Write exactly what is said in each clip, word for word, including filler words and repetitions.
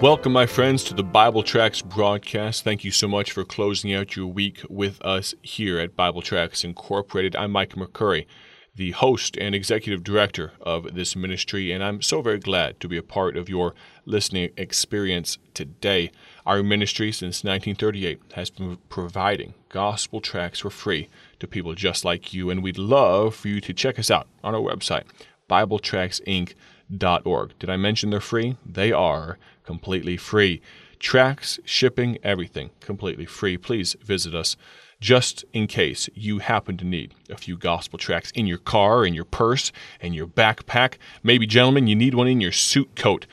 Welcome, my friends, to the Bible Tracts broadcast. Thank you so much for closing out your week with us here at Bible Tracts Incorporated. I'm Mike McCurry, the host and executive director of this ministry, and I'm so very glad to be a part of your listening experience today. Our ministry since nineteen thirty-eight has been providing gospel tracts for free to people just like you, and we'd love for you to check us out on our website, Bible Tracts Inc dot org. Did I mention they're free? They are completely free. Tracts, shipping, everything completely free. Please visit us just in case you happen to need a few gospel tracts in your car, in your purse, in your backpack. Maybe, gentlemen, you need one in your suit coat.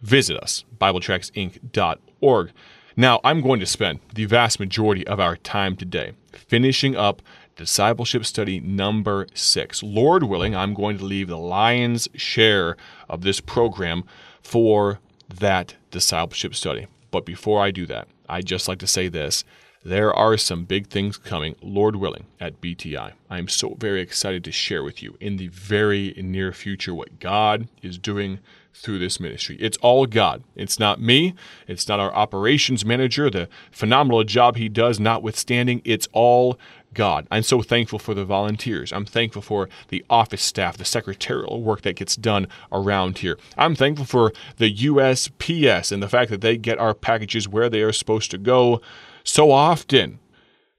Visit us, Bible Tracts Inc dot org. Now, I'm going to spend the vast majority of our time today finishing up Discipleship Study number six. Lord willing, I'm going to leave the lion's share of this program for that Discipleship Study. But before I do that, I'd just like to say this. There are some big things coming, Lord willing, at B T I. I am so very excited to share with you in the very near future what God is doing through this ministry. It's all God. It's not me. It's not our operations manager, the phenomenal job he does notwithstanding. It's all God. I'm so thankful for the volunteers. I'm thankful for the office staff, the secretarial work that gets done around here. I'm thankful for the U S P S and the fact that they get our packages where they are supposed to go so often.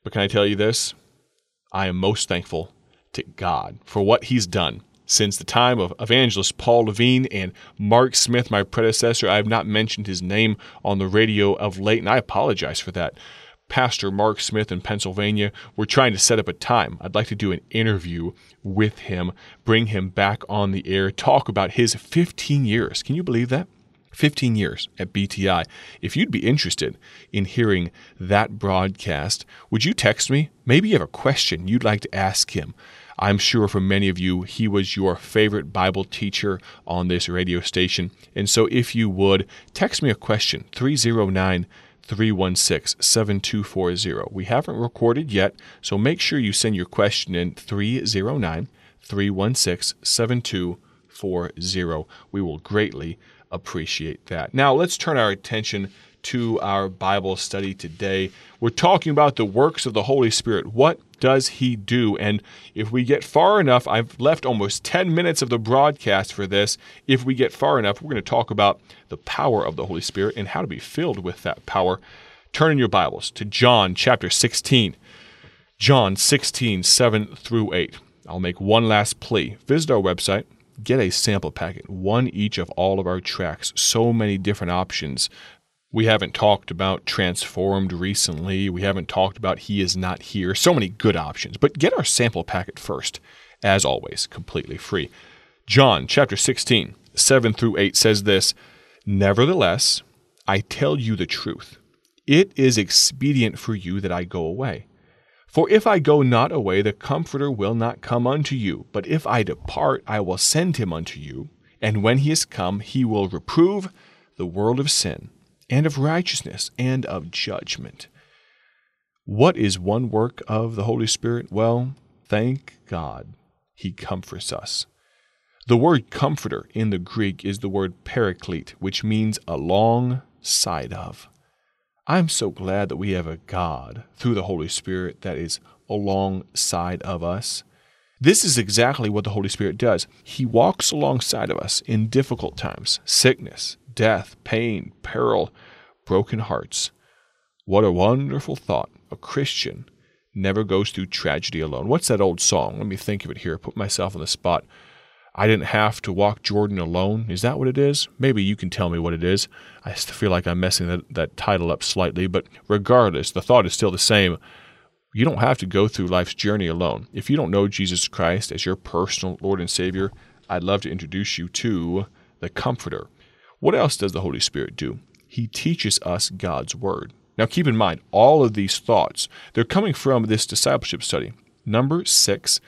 But can I tell you this? I am most thankful to God for what he's done. Since the time of evangelist Paul Levine and Mark Smith, my predecessor, I have not mentioned his name on the radio of late, and I apologize for that. Pastor Mark Smith in Pennsylvania, we're trying to set up a time. I'd like to do an interview with him, bring him back on the air, talk about his fifteen years. Can you believe that? fifteen years at B T I. If you'd be interested in hearing that broadcast, would you text me? Maybe you have a question you'd like to ask him. I'm sure for many of you, he was your favorite Bible teacher on this radio station. And so if you would, text me a question, three oh nine, three one six, seven two four zero. We haven't recorded yet, so make sure you send your question in, three oh nine, three one six, seven two four zero. We will greatly appreciate that. Now, let's turn our attention to our Bible study today. We're talking about the works of the Holy Spirit. What does he do? And if we get far enough, I've left almost ten minutes of the broadcast for this. If we get far enough, we're going to talk about the power of the Holy Spirit and how to be filled with that power. Turn in your Bibles to John chapter sixteen, John sixteen, seven through eight. I'll make one last plea. Visit our website. Get a sample packet, one each of all of our tracts, so many different options. We haven't talked about Transformed recently. We haven't talked about He Is Not Here. So many good options. But get our sample packet first, as always, completely free. John chapter sixteen, seven through eight says this, "Nevertheless, I tell you the truth. It is expedient for you that I go away. For if I go not away, the Comforter will not come unto you. But if I depart, I will send him unto you. And when he is come, he will reprove the world of sin, and of righteousness, and of judgment." What is one work of the Holy Spirit? Well, thank God he comforts us. The word comforter in the Greek is the word paraclete, which means alongside of. I'm so glad that we have a God through the Holy Spirit that is alongside of us. This is exactly what the Holy Spirit does. He walks alongside of us in difficult times, sickness, death, pain, peril, broken hearts. What a wonderful thought. A Christian never goes through tragedy alone. What's that old song? Let me think of it here. Put myself on the spot. I didn't have to walk Jordan alone. Is that what it is? Maybe you can tell me what it is. I feel like I'm messing that, that title up slightly, but regardless, the thought is still the same. You don't have to go through life's journey alone. If you don't know Jesus Christ as your personal Lord and Savior, I'd love to introduce you to the Comforter. What else does the Holy Spirit do? He teaches us God's Word. Now keep in mind, all of these thoughts, they're coming from this discipleship study, number six,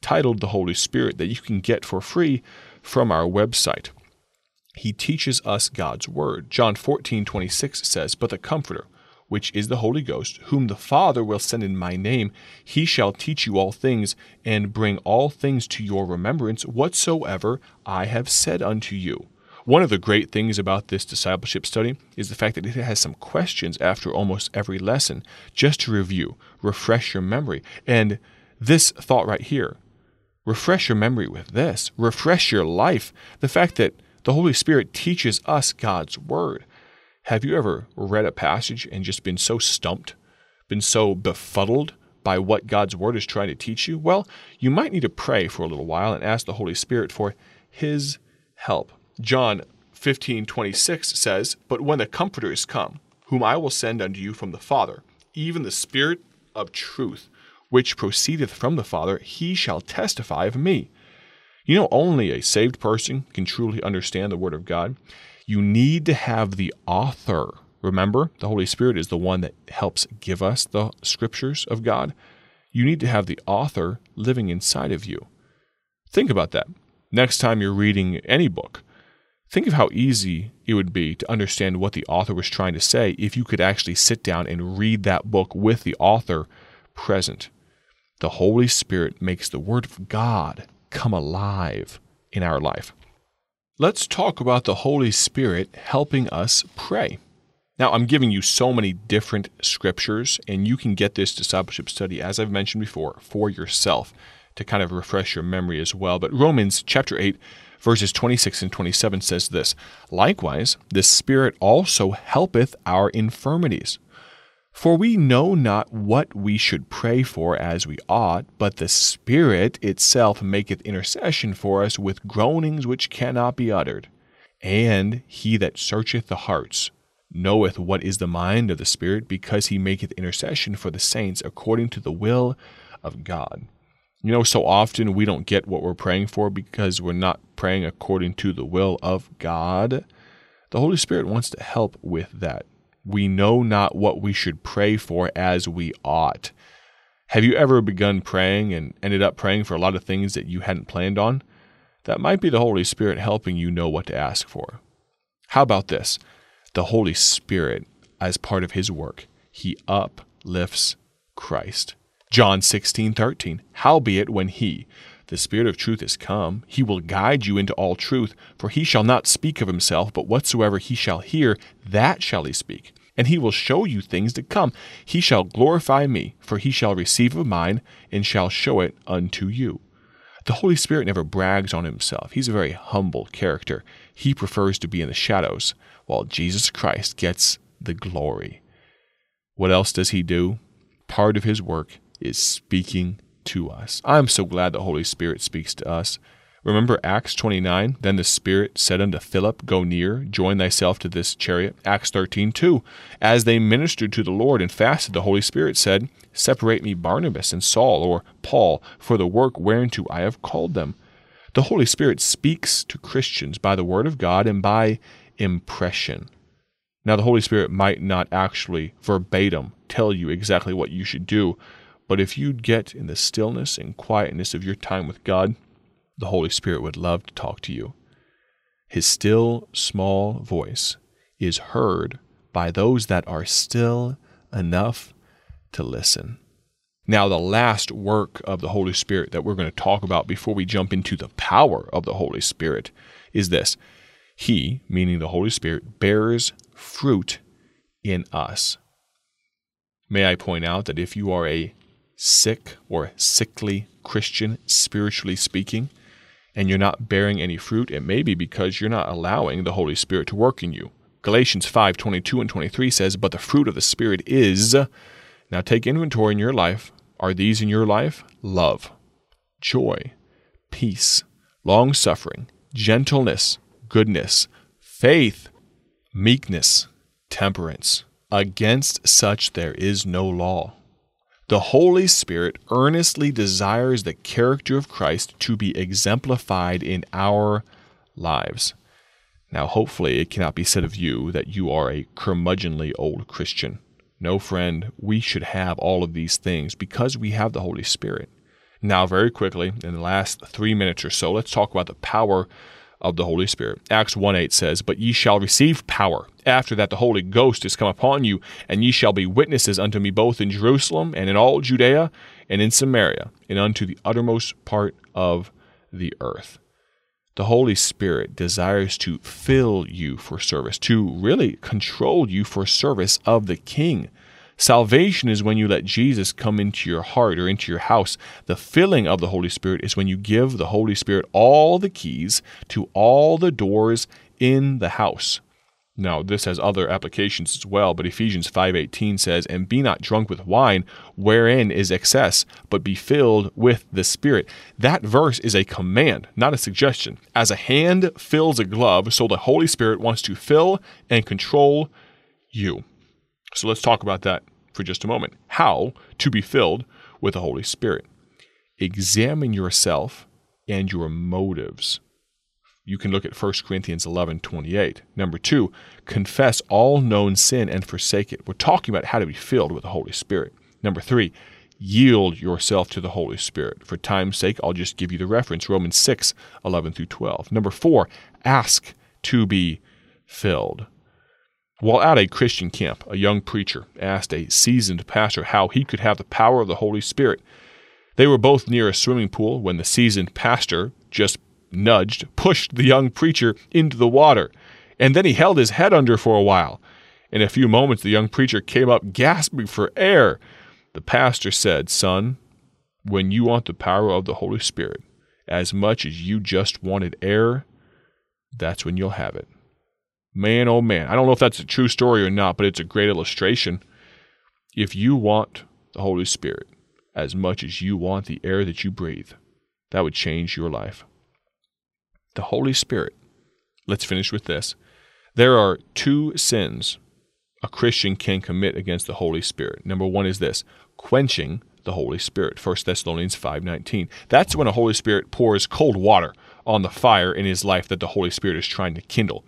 titled The Holy Spirit, that you can get for free from our website. He teaches us God's Word. John fourteen, twenty-six says, "But the Comforter, which is the Holy Ghost, whom the Father will send in my name, he shall teach you all things, and bring all things to your remembrance, whatsoever I have said unto you." One of the great things about this discipleship study is the fact that it has some questions after almost every lesson, just to review, refresh your memory. And this thought right here, refresh your memory with this, refresh your life. The fact that the Holy Spirit teaches us God's Word. Have you ever read a passage and just been so stumped, been so befuddled by what God's Word is trying to teach you? Well, you might need to pray for a little while and ask the Holy Spirit for His help. John fifteen twenty-six says, "But when the Comforter is come, whom I will send unto you from the Father, even the Spirit of truth, which proceedeth from the Father, He shall testify of me." You know, only a saved person can truly understand the Word of God. You need to have the author. Remember, the Holy Spirit is the one that helps give us the Scriptures of God. You need to have the author living inside of you. Think about that. Next time you're reading any book, think of how easy it would be to understand what the author was trying to say if you could actually sit down and read that book with the author present. The Holy Spirit makes the Word of God come alive in our life. Let's talk about the Holy Spirit helping us pray. Now, I'm giving you so many different scriptures, and you can get this discipleship study, as I've mentioned before, for yourself to kind of refresh your memory as well. But Romans chapter eight, verses twenty-six and twenty-seven says this, "Likewise, the Spirit also helpeth our infirmities. For we know not what we should pray for as we ought, but the Spirit itself maketh intercession for us with groanings which cannot be uttered. And he that searcheth the hearts knoweth what is the mind of the Spirit, because he maketh intercession for the saints according to the will of God." You know, so often we don't get what we're praying for because we're not praying according to the will of God. The Holy Spirit wants to help with that. We know not what we should pray for as we ought. Have you ever begun praying and ended up praying for a lot of things that you hadn't planned on? That might be the Holy Spirit helping you know what to ask for. How about this? The Holy Spirit, as part of His work, He uplifts Christ. John sixteen thirteen, "Howbeit when He, the Spirit of truth, is come, He will guide you into all truth, for He shall not speak of Himself, but whatsoever He shall hear, that shall He speak. And He will show you things to come. He shall glorify me, for He shall receive of mine, and shall show it unto you." The Holy Spirit never brags on Himself. He's a very humble character. He prefers to be in the shadows, while Jesus Christ gets the glory. What else does He do? Part of His work is speaking to us. I'm so glad the Holy Spirit speaks to us. Remember Acts twenty-nine, "Then the Spirit said unto Philip, Go near, join thyself to this chariot." Acts thirteen two, "As they ministered to the Lord and fasted, the Holy Spirit said, Separate me Barnabas and Saul," or Paul, "for the work whereunto I have called them." The Holy Spirit speaks to Christians by the Word of God and by impression. Now, the Holy Spirit might not actually verbatim tell you exactly what you should do, but if you'd get in the stillness and quietness of your time with God, the Holy Spirit would love to talk to you. His still, small voice is heard by those that are still enough to listen. Now, the last work of the Holy Spirit that we're going to talk about before we jump into the power of the Holy Spirit is this. He, meaning the Holy Spirit, bears fruit in us. May I point out that if you are a sick or sickly Christian, spiritually speaking, and you're not bearing any fruit, it may be because you're not allowing the Holy Spirit to work in you. Galatians five twenty-two and twenty-three says, "But the fruit of the Spirit is..." Now take inventory in your life. Are these in your life? Love, joy, peace, long-suffering, gentleness, goodness, faith, meekness, temperance. Against such there is no law. The Holy Spirit earnestly desires the character of Christ to be exemplified in our lives. Now, hopefully, it cannot be said of you that you are a curmudgeonly old Christian. No, friend, we should have all of these things because we have the Holy Spirit. Now, very quickly, in the last three minutes or so, let's talk about the power of the Holy Spirit. Acts one eight says, "But ye shall receive power. After that the Holy Ghost is come upon you, and ye shall be witnesses unto me both in Jerusalem and in all Judea and in Samaria, and unto the uttermost part of the earth." The Holy Spirit desires to fill you for service, to really control you for service of the King. Salvation is when you let Jesus come into your heart or into your house. The filling of the Holy Spirit is when you give the Holy Spirit all the keys to all the doors in the house. Now, this has other applications as well, but Ephesians five eighteen says, "And be not drunk with wine, wherein is excess, but be filled with the Spirit." That verse is a command, not a suggestion. As a hand fills a glove, so the Holy Spirit wants to fill and control you. So let's talk about that for just a moment. How to be filled with the Holy Spirit. Examine yourself and your motives. You can look at First Corinthians eleven twenty-eight. Number two, confess all known sin and forsake it. We're talking about how to be filled with the Holy Spirit. Number three, yield yourself to the Holy Spirit. For time's sake, I'll just give you the reference, Romans six eleven through twelve. Number four, ask to be filled. While at a Christian camp, a young preacher asked a seasoned pastor how he could have the power of the Holy Spirit. They were both near a swimming pool when the seasoned pastor just nudged, pushed the young preacher into the water, and then he held his head under for a while. In a few moments, the young preacher came up gasping for air. The pastor said, "Son, when you want the power of the Holy Spirit as much as you just wanted air, that's when you'll have it." Man, oh man, I don't know if that's a true story or not, but it's a great illustration. If you want the Holy Spirit as much as you want the air that you breathe, that would change your life. The Holy Spirit. Let's finish with this. There are two sins a Christian can commit against the Holy Spirit. Number one is this, quenching the Holy Spirit. First Thessalonians five nineteen. That's when the Holy Spirit pours cold water on the fire in his life that the Holy Spirit is trying to kindle.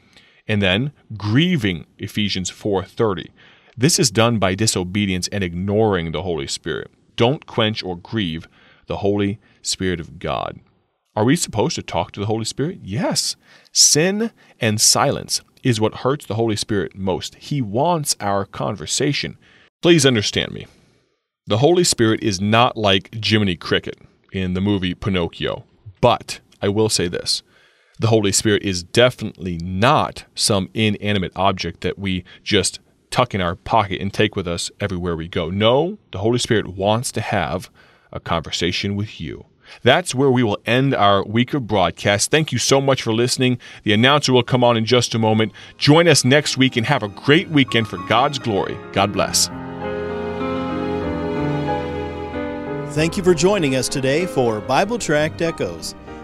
And then grieving, Ephesians four thirty. This is done by disobedience and ignoring the Holy Spirit. Don't quench or grieve the Holy Spirit of God. Are we supposed to talk to the Holy Spirit? Yes. Sin and silence is what hurts the Holy Spirit most. He wants our conversation. Please understand me. The Holy Spirit is not like Jiminy Cricket in the movie Pinocchio, but I will say this. The Holy Spirit is definitely not some inanimate object that we just tuck in our pocket and take with us everywhere we go. No, the Holy Spirit wants to have a conversation with you. That's where we will end our week of broadcast. Thank you so much for listening. The announcer will come on in just a moment. Join us next week and have a great weekend for God's glory. God bless. Thank you for joining us today for Bible Tract Echoes,